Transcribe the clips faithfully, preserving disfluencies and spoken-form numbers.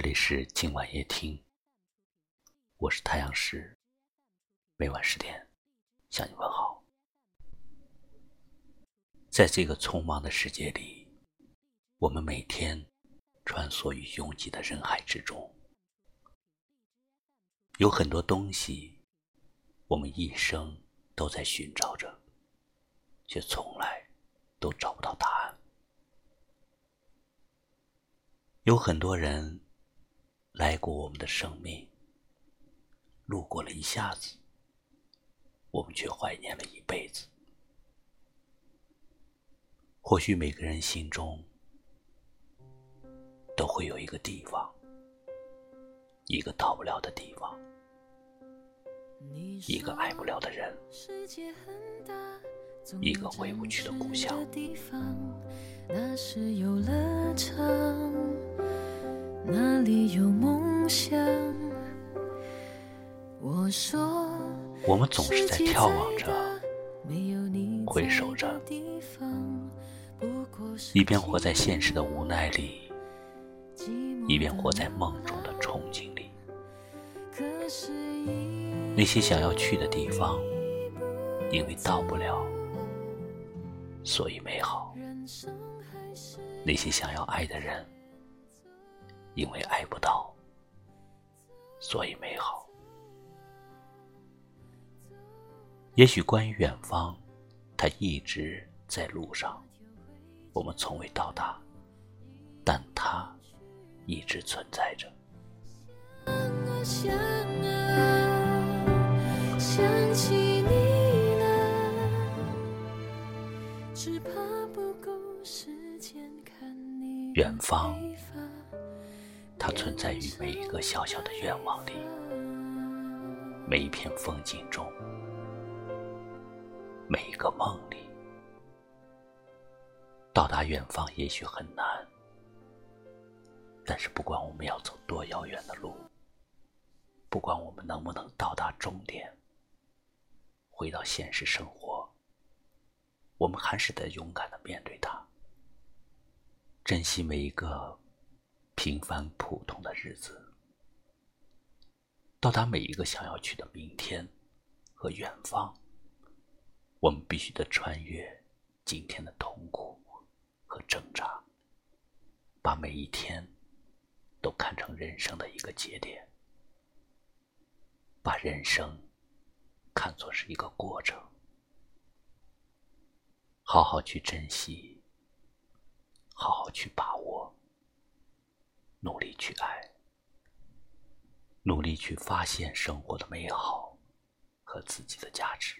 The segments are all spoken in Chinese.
这里是今晚夜听，我是太阳石，每晚十点向你问好。在这个匆忙的世界里，我们每天穿梭于拥挤的人海之中，有很多东西我们一生都在寻找着，却从来都找不到答案。有很多人来过我们的生命，路过了一下子，我们却怀念了一辈子。或许每个人心中都会有一个地方，一个到不了的地方，一个爱不了的人，一个回不去的故乡。那是游乐场，那里有梦想。我说我们总是在眺望着，回首着，一边活在现实的无奈里，一边活在梦中的憧憬里。那些想要去的地方，因为到不了，所以美好。那些想要爱的人，因为爱不到，所以美好。也许关于远方，它一直在路上，我们从未到达，但它一直存在着。想起你了，只怕不够时间看你。远方，它存在于每一个小小的愿望里，每一片风景中，每一个梦里。到达远方也许很难，但是不管我们要走多遥远的路，不管我们能不能到达终点，回到现实生活，我们还是得勇敢地面对它，珍惜每一个平凡普通的日子，到达每一个想要去的明天和远方。我们必须得穿越今天的痛苦和挣扎，把每一天都看成人生的一个节点，把人生看作是一个过程，好好去珍惜，好好去把握，努力去爱，努力去发现生活的美好和自己的价值。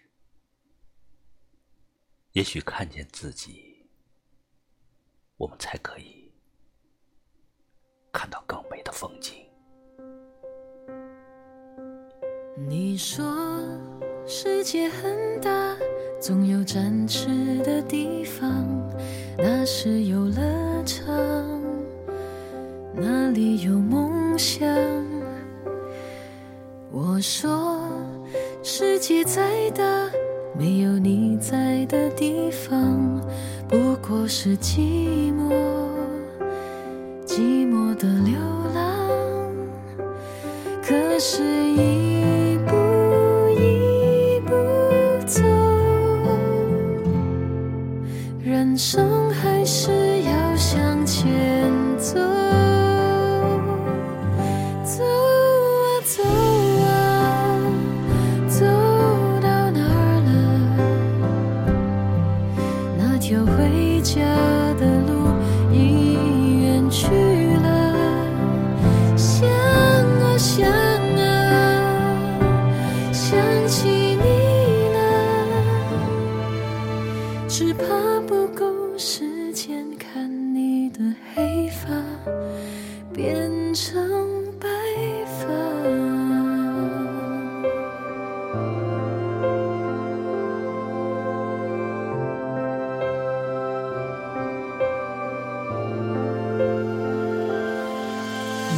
也许看见自己，我们才可以看到更美的风景。你说世界很大，总有展翅的地方。那是游乐场，那里有梦想。我说世界再大，没有你在的地方不过是寂寞，寂寞的流浪。可是一步一步走，人生还是要向前走。走啊走，有回家的路已远去了。想啊想啊，想起你了，只怕不够时间看你的黑发变成白发。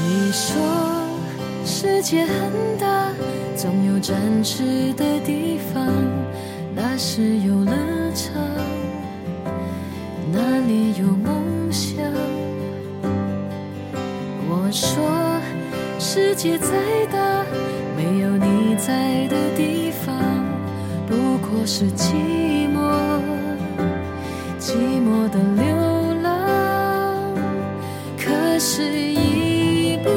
你说世界很大，总有展翅的地方。那是游乐场，那里有梦想。我说世界再大，没有你在的地方不过是寂寞，寂寞的流浪。可是一步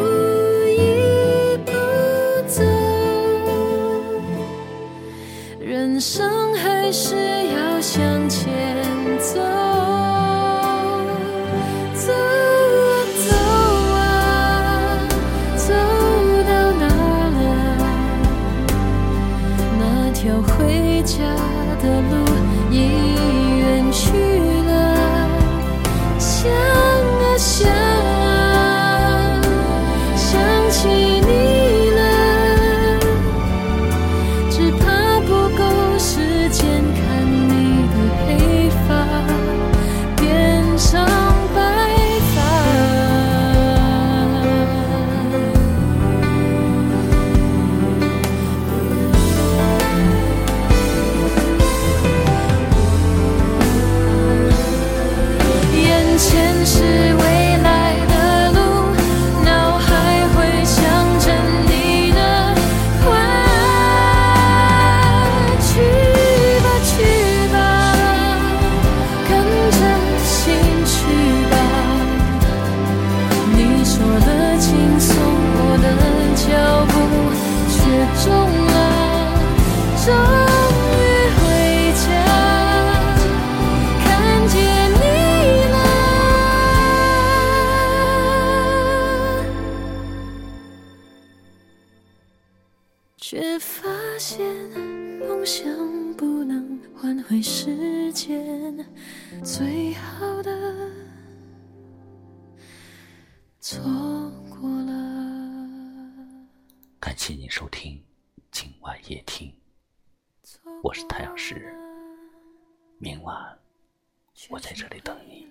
一步走，人生还是要向前走，走要回家的路已远去了，想啊想啊，想起你了，只怕不够时间看你的黑发变成白却发现梦想不能换回时间，最好的错过了。感谢您收听今晚夜听，我是太阳石，明晚我在这里等你。